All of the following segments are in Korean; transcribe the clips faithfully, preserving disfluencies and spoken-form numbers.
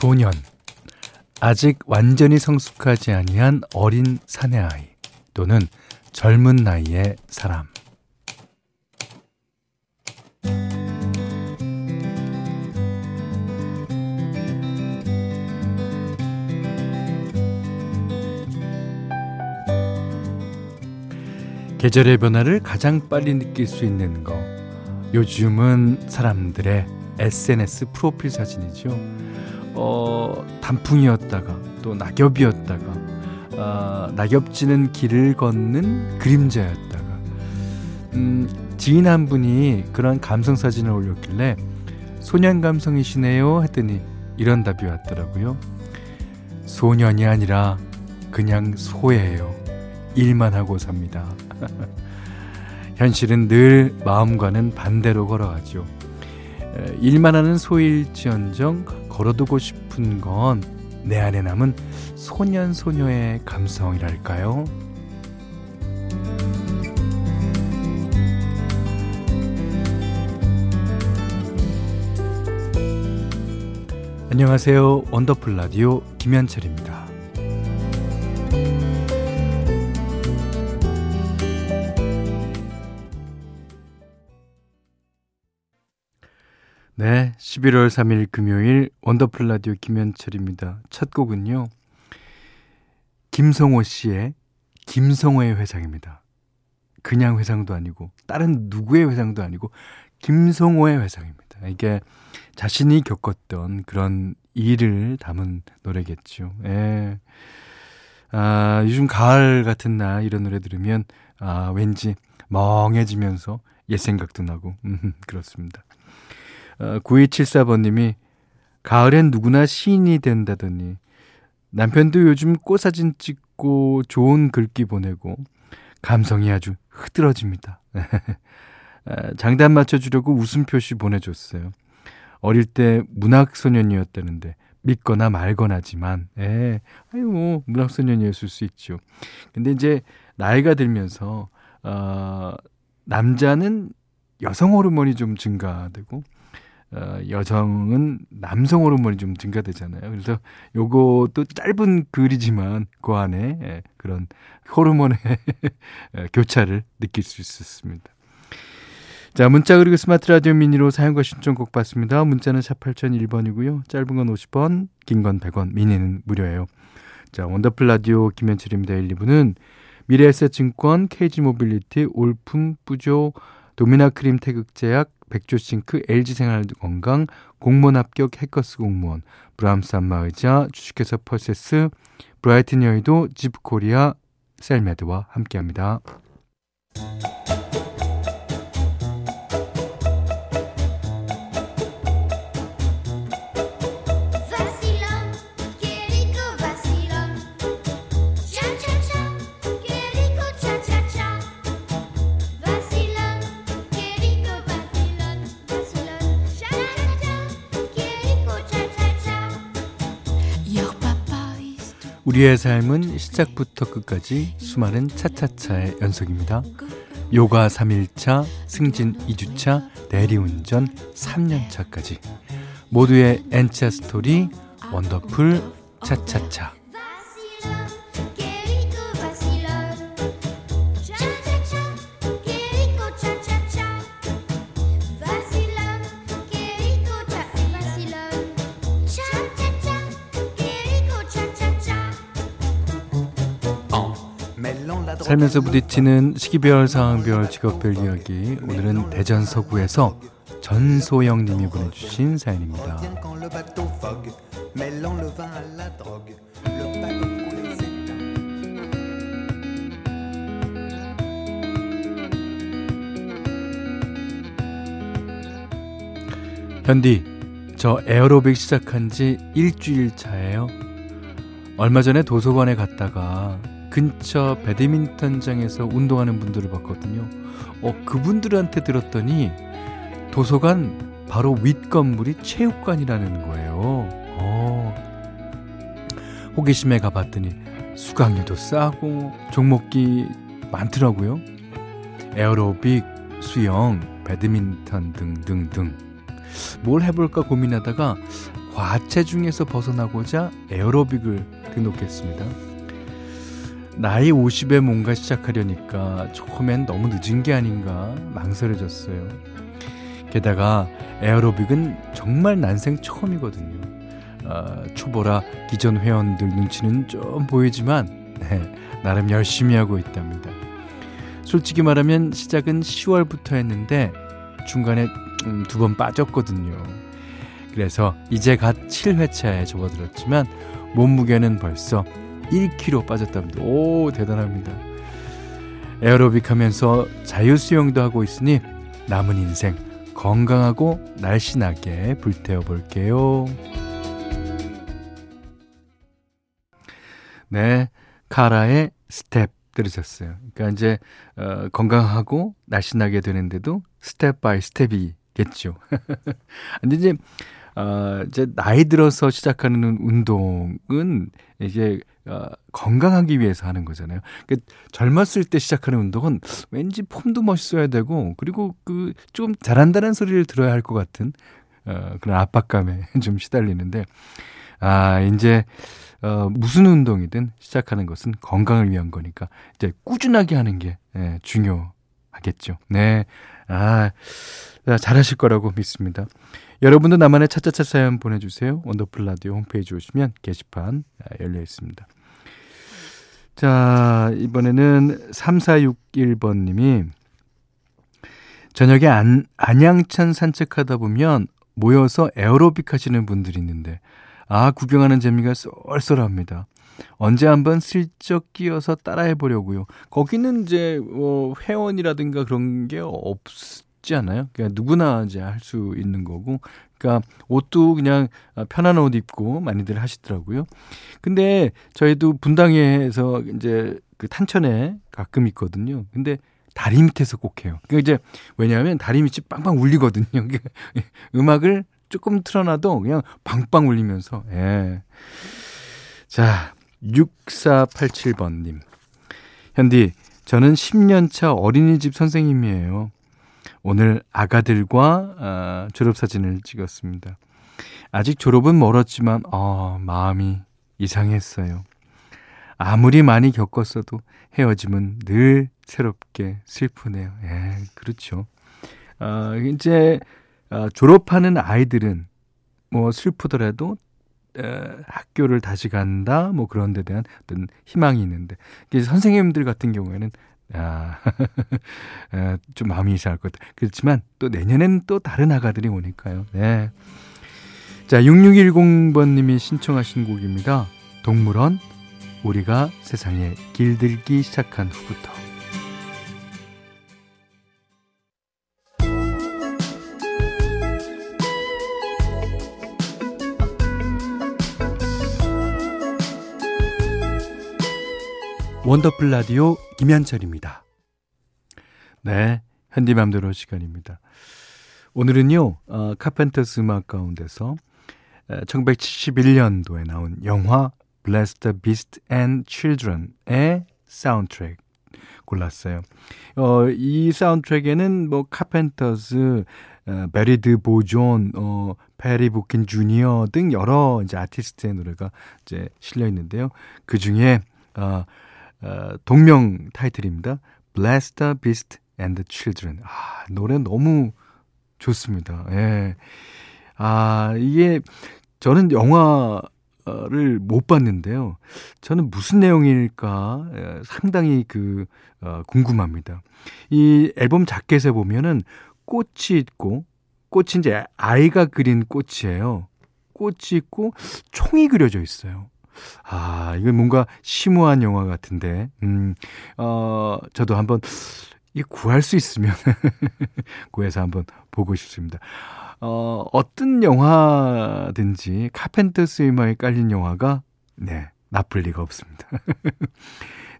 소년, 아직 완전히 성숙하지 아니한 어린 사내아이 또는 젊은 나이의 사람. 계절의 변화를 가장 빨리 느낄 수 있는 거, 요즘은 사람들의 에스엔에스 프로필 사진이죠. 어, 단풍이었다가 또 낙엽이었다가, 어, 낙엽지는 길을 걷는 그림자였다가. 음, 지인 한 분이 그런 감성 사진을 올렸길래 소년 감성이시네요 했더니 이런 답이 왔더라고요. 소년이 아니라 그냥 소예요. 일만 하고 삽니다. 현실은 늘 마음과는 반대로 걸어가죠. 일만 하는 소일지언정 걸어두고 싶은 건 내 안에 남은 소년 소녀의 감성이랄까요? 안녕하세요. 원더풀 라디오 김현철입니다. 네, 십일월 삼일 금요일 원더풀 라디오 김현철입니다. 첫 곡은요, 김성호 씨의 김성호의 회상입니다. 그냥 회상도 아니고 다른 누구의 회상도 아니고 김성호의 회상입니다. 이게 자신이 겪었던 그런 일을 담은 노래겠죠. 예. 아, 요즘 가을 같은 날 이런 노래 들으면 아, 왠지 멍해지면서 옛 생각도 나고 음, 그렇습니다. 구이칠사번님이 가을엔 누구나 시인이 된다더니 남편도 요즘 꽃사진 찍고 좋은 글귀 보내고 감성이 아주 흐드러집니다. 장단 맞춰주려고 웃음 표시 보내줬어요. 어릴 때 문학소년이었다는데 믿거나 말거나지만, 예, 아유 뭐 문학소년이었을 수 있죠. 근데 이제 나이가 들면서 어, 남자는 여성 호르몬이 좀 증가되고 어, 여성은 남성 호르몬이 좀 증가되잖아요. 그래서 요것도 짧은 글이지만 그 안에 예, 그런 호르몬의 교차를 느낄 수 있었습니다. 자, 문자 그리고 스마트 라디오 미니로 사용과 신청곡 받습니다. 문자는 샵 팔공공일번이고요. 짧은 건 오십원, 긴 건 백원, 미니는 무료예요. 자, 원더풀 라디오 김현철입니다. 일, 이 부는 미래에셋증권, 케이지모빌리티, 올품, 뿌조, 도미나크림 태극제약, 백조싱크, 엘지생활건강, 공무원 합격 해커스 공무원, 브람스 안마의자, 주식회사 펄세스, 브라이튼 여의도, 지프코리아, 셀메드와 함께합니다. 우리의 삶은 시작부터 끝까지 수많은 차차차의 연속입니다. 요가 삼일차, 승진 이주차, 대리운전 삼년차까지 모두의 N차 스토리, 원더풀 차차차. 살면서 부딪히는 시기별, 상황별, 직업별 이야기. 오늘은 대전 서구에서 전소영 님이 보내주신 사연입니다. 현디, 저 에어로빅 시작한 지 일주일 차예요. 얼마 전에 도서관에 갔다가 근처 배드민턴장에서 운동하는 분들을 봤거든요. 어, 그분들한테 들었더니 도서관 바로 윗 건물이 체육관이라는 거예요. 어, 호기심에 가봤더니 수강료도 싸고 종목이 많더라고요. 에어로빅, 수영, 배드민턴 등등등. 뭘 해볼까 고민하다가 과체중에서 벗어나고자 에어로빅을 등록했습니다. 나이 오십에 뭔가 시작하려니까 처음엔 너무 늦은 게 아닌가 망설여졌어요. 게다가 에어로빅은 정말 난생 처음이거든요. 아, 초보라 기존 회원들 눈치는 좀 보이지만 네, 나름 열심히 하고 있답니다. 솔직히 말하면 시작은 시월부터 했는데 중간에 음, 두 번 빠졌거든요. 그래서 이제 갓 칠 회차에 접어들었지만 몸무게는 벌써 일 킬로그램 빠졌답니다. 오, 대단합니다. 에어로빅 하면서 자유수영도 하고 있으니 남은 인생 건강하고 날씬하게 불태워볼게요. 네, 카라의 스텝 들으셨어요. 그러니까 이제 어, 건강하고 날씬하게 되는데도 스텝 바이 스텝이겠죠. 근데 이제 어, 이제 나이 들어서 시작하는 운동은 이제 어, 건강하기 위해서 하는 거잖아요. 그러니까 젊었을 때 시작하는 운동은 왠지 폼도 멋있어야 되고 그리고 그 좀 잘한다는 소리를 들어야 할 것 같은 어, 그런 압박감에 좀 시달리는데 아 이제 어, 무슨 운동이든 시작하는 것은 건강을 위한 거니까 이제 꾸준하게 하는 게 예, 중요하겠죠. 네, 아 잘하실 거라고 믿습니다. 여러분도 나만의 차차차 사연 보내주세요. 원더풀 라디오 홈페이지 오시면 게시판 열려 있습니다. 자, 이번에는 삼사육일 번님이 저녁에 안, 안양천 산책하다 보면 모여서 에어로빅 하시는 분들이 있는데 아, 구경하는 재미가 쏠쏠합니다. 언제 한번 슬쩍 끼어서 따라해보려고요. 거기는 이제 뭐 회원이라든가 그런 게 없지 않아요? 그러니까 누구나 이제 할 수 있는 거고, 그러니까 옷도 그냥 편한 옷 입고 많이들 하시더라고요. 근데 저희도 분당에서 이제 그 탄천에 가끔 있거든요. 근데 다리 밑에서 꼭 해요. 그러니까 이제 왜냐하면 다리 밑이 빵빵 울리거든요. 그러니까 음악을 조금 틀어놔도 그냥 방방 울리면서 예. 자, 육사팔칠 번님 현디, 저는 십 년 차 어린이집 선생님이에요. 오늘 아가들과 아, 졸업사진을 찍었습니다. 아직 졸업은 멀었지만 아, 마음이 이상했어요. 아무리 많이 겪었어도 헤어짐은 늘 새롭게 슬프네요. 예, 그렇죠. 아, 이제 어, 졸업하는 아이들은 뭐 슬프더라도 에, 학교를 다시 간다 뭐 그런 데 대한 어떤 희망이 있는데 선생님들 같은 경우에는 아, 에, 좀 마음이 이상할 것 같아요. 그렇지만 또 내년엔 또 다른 아가들이 오니까요. 네. 자, 육육일공 번님이 신청하신 곡입니다. 동물원, 우리가 세상에 길들기 시작한 후부터. 원더풀 라디오 김현철입니다. 네, 현디 맘대로 시간입니다. 오늘은요, 어, 카펜터스 음악 가운데서 천구백칠십일 년도에 나온 영화 Bless the Beast and Children의 사운드트랙 골랐어요. 어, 이 사운드트랙에는 뭐 카펜터스, 어, 베리드 보존, 어, 페리 부킨 주니어 등 여러 이제 아티스트의 노래가 이제 실려 있는데요. 그 중에 어, 어, 동명 타이틀입니다. Bless the Beast and the Children. 아, 노래 너무 좋습니다. 예. 아, 이게 저는 영화를 못 봤는데요. 저는 무슨 내용일까 예, 상당히 그 어, 궁금합니다. 이 앨범 자켓에 보면은 꽃이 있고 꽃이 이제 아이가 그린 꽃이에요. 꽃이 있고 총이 그려져 있어요. 아, 이건 뭔가 심오한 영화 같은데, 음, 어, 저도 한번 이 구할 수 있으면 구해서 한번 보고 싶습니다. 어, 어떤 영화든지 카펜터스 음악에 깔린 영화가 네, 나쁠 리가 없습니다.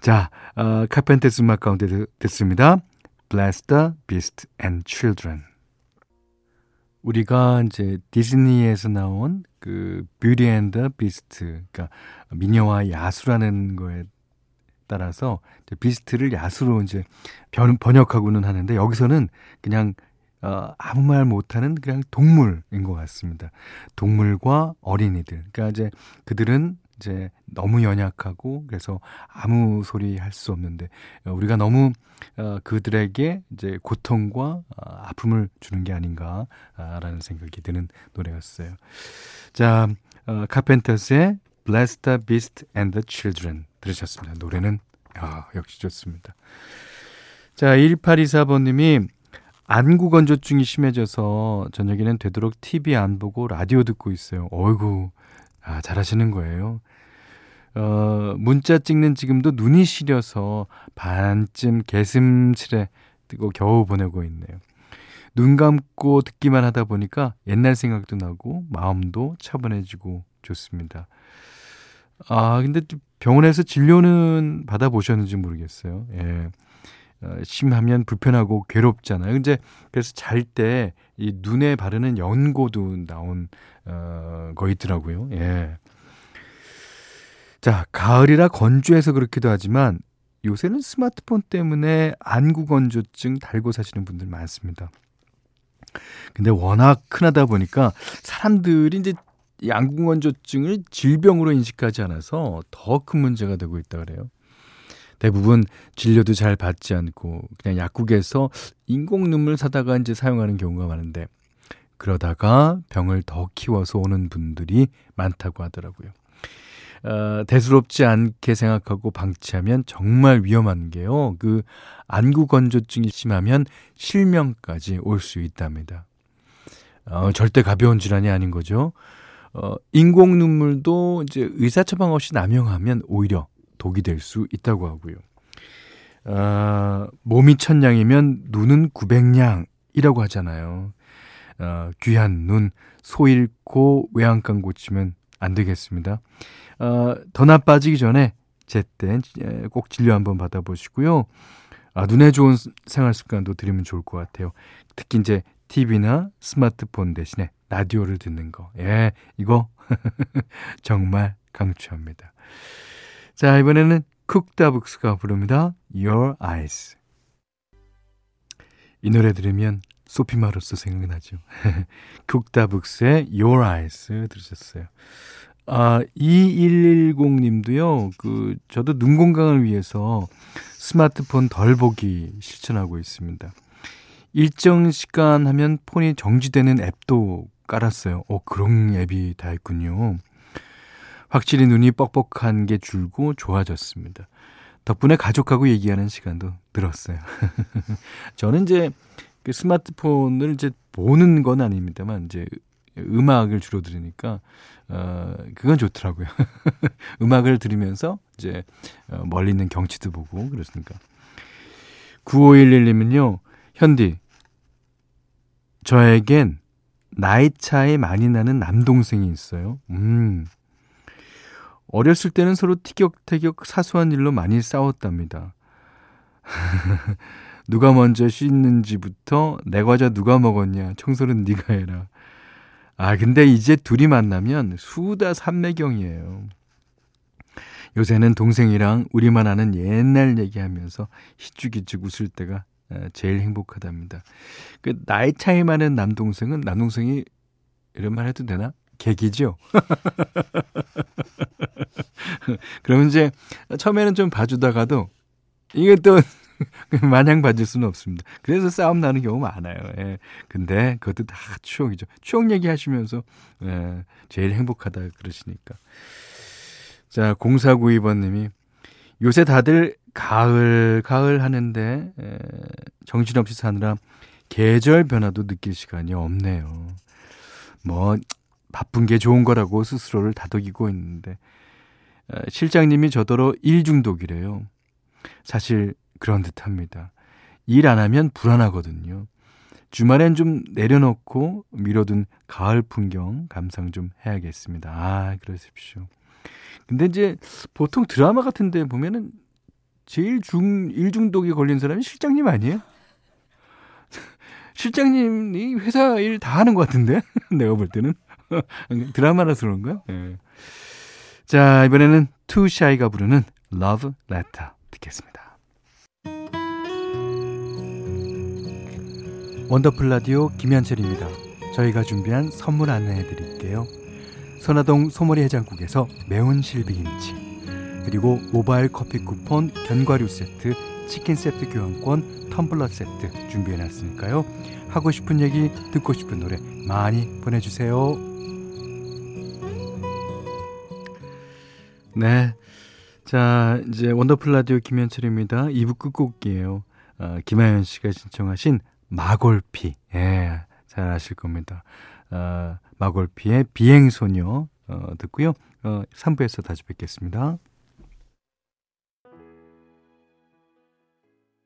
자, 어, 카펜터스 음악 가운데 듣습니다. Bless the Beast and Children. 우리가 이제 디즈니에서 나온 그 뷰티 앤 더 비스트, 그러니까 미녀와 야수라는 거에 따라서 비스트를 야수로 이제 번역하고는 하는데 여기서는 그냥 어, 아무 말 못하는 그냥 동물인 것 같습니다. 동물과 어린이들. 그러니까 이제 그들은 이제 너무 연약하고 그래서 아무 소리 할 수 없는데 우리가 너무 어, 그들에게 이제 고통과 어, 아픔을 주는 게 아닌가라는 생각이 드는 노래였어요. 자, 어, 카펜터스의 Bless the Beast and the Children 들으셨습니다. 노래는 야, 역시 좋습니다. 자, 일팔이사 번님이 안구 건조증이 심해져서 저녁에는 되도록 티비 안 보고 라디오 듣고 있어요. 어이구, 아, 잘하시는 거예요. 어, 문자 찍는 지금도 눈이 시려서 반쯤 개슴츠레 뜨고 겨우 보내고 있네요. 눈 감고 듣기만 하다 보니까 옛날 생각도 나고 마음도 차분해지고 좋습니다. 아, 근데 병원에서 진료는 받아보셨는지 모르겠어요. 예. 어, 심하면 불편하고 괴롭잖아요. 근데 그래서 잘 때 이 눈에 바르는 연고도 나온 어, 거 있더라고요. 예. 자, 가을이라 건조해서 그렇기도 하지만 요새는 스마트폰 때문에 안구 건조증 달고 사시는 분들 많습니다. 근데 워낙 흔하다 보니까 사람들이 이제 이 안구 건조증을 질병으로 인식하지 않아서 더 큰 문제가 되고 있다 그래요. 대부분 진료도 잘 받지 않고 그냥 약국에서 인공 눈물 사다가 이제 사용하는 경우가 많은데 그러다가 병을 더 키워서 오는 분들이 많다고 하더라고요. 어, 대수롭지 않게 생각하고 방치하면 정말 위험한 게요. 그 안구 건조증이 심하면 실명까지 올 수 있답니다. 어, 절대 가벼운 질환이 아닌 거죠. 어, 인공 눈물도 이제 의사 처방 없이 남용하면 오히려 독이 될 수 있다고 하고요. 어, 몸이 천냥이면 눈은 구백냥이라고 하잖아요. 어, 귀한 눈, 소 잃고 외양간 고치면 안 되겠습니다. 어, 더 나빠지기 전에 제때 꼭 진료 한번 받아보시고요. 아, 눈에 좋은 생활 습관도 들이면 좋을 것 같아요. 특히 이제 티비나 스마트폰 대신에 라디오를 듣는 거. 예, 이거 정말 강추합니다. 자, 이번에는 쿡다북스가 부릅니다. Your Eyes. 이 노래 들으면 소피마로서 생각나죠. 쿡다북스의 Your Eyes 들으셨어요. 아, 이일일공 님도요. 그 저도 눈 건강을 위해서 스마트폰 덜 보기 실천하고 있습니다. 일정 시간 하면 폰이 정지되는 앱도 깔았어요. 어, 그런 앱이 다 있군요. 확실히 눈이 뻑뻑한 게 줄고 좋아졌습니다. 덕분에 가족하고 얘기하는 시간도 늘었어요. 저는 이제 그 스마트폰을 이제 보는 건 아닙니다만 이제 음악을 주로 들으니까 어, 그건 좋더라고요. 음악을 들으면서 이제 멀리 있는 경치도 보고 그랬으니까. 구오일일 님은요. 현디, 저에겐 나이 차이 많이 나는 남동생이 있어요. 음. 어렸을 때는 서로 티격태격 사소한 일로 많이 싸웠답니다. 누가 먼저 씻는지부터 내 과자 누가 먹었냐, 청소는 네가 해라. 아, 근데 이제 둘이 만나면 수다 삼매경이에요. 요새는 동생이랑 우리만 아는 옛날 얘기하면서 희죽희죽 웃을 때가 제일 행복하답니다. 그 나이 차이 많은 남동생은 남동생이 이런 말 해도 되나? 개기죠. 그러면 이제 처음에는 좀 봐주다가도 이게 또 마냥 봐줄 수는 없습니다. 그래서 싸움 나는 경우 많아요. 예. 근데 그것도 다 추억이죠. 추억 얘기하시면서 예, 제일 행복하다 그러시니까. 자, 공사구이 번님이 요새 다들 가을 가을 하는데 예, 정신없이 사느라 계절 변화도 느낄 시간이 없네요. 뭐 바쁜 게 좋은 거라고 스스로를 다독이고 있는데 실장님이 저더러 일 중독이래요. 사실 그런 듯합니다. 일 안 하면 불안하거든요. 주말엔 좀 내려놓고 미뤄둔 가을 풍경 감상 좀 해야겠습니다. 아, 그러십시오. 근데 이제 보통 드라마 같은 데 보면은 제일 중, 일 중독에 걸린 사람이 실장님 아니에요? 실장님이 회사 일 다 하는 것 같은데? 내가 볼 때는. 드라마라서 그런가요? 네. 자, 이번에는 투샤이가 부르는 Love Letter 듣겠습니다. 원더풀라디오 김현철입니다. 저희가 준비한 선물 안내해드릴게요. 선화동 소머리 해장국에서 매운 실비김치, 그리고 모바일 커피 쿠폰, 견과류 세트, 치킨 세트 교환권, 텀블러 세트 준비해놨으니까요. 하고 싶은 얘기, 듣고 싶은 노래 많이 보내주세요. 네, 자 이제 원더풀 라디오 김현철입니다. 이 부 끝곡이에요. 어, 김하연 씨가 신청하신 마골피, 예, 잘 아실 겁니다. 어, 마골피의 비행소녀 어, 듣고요. 어, 삼 부에서 다시 뵙겠습니다.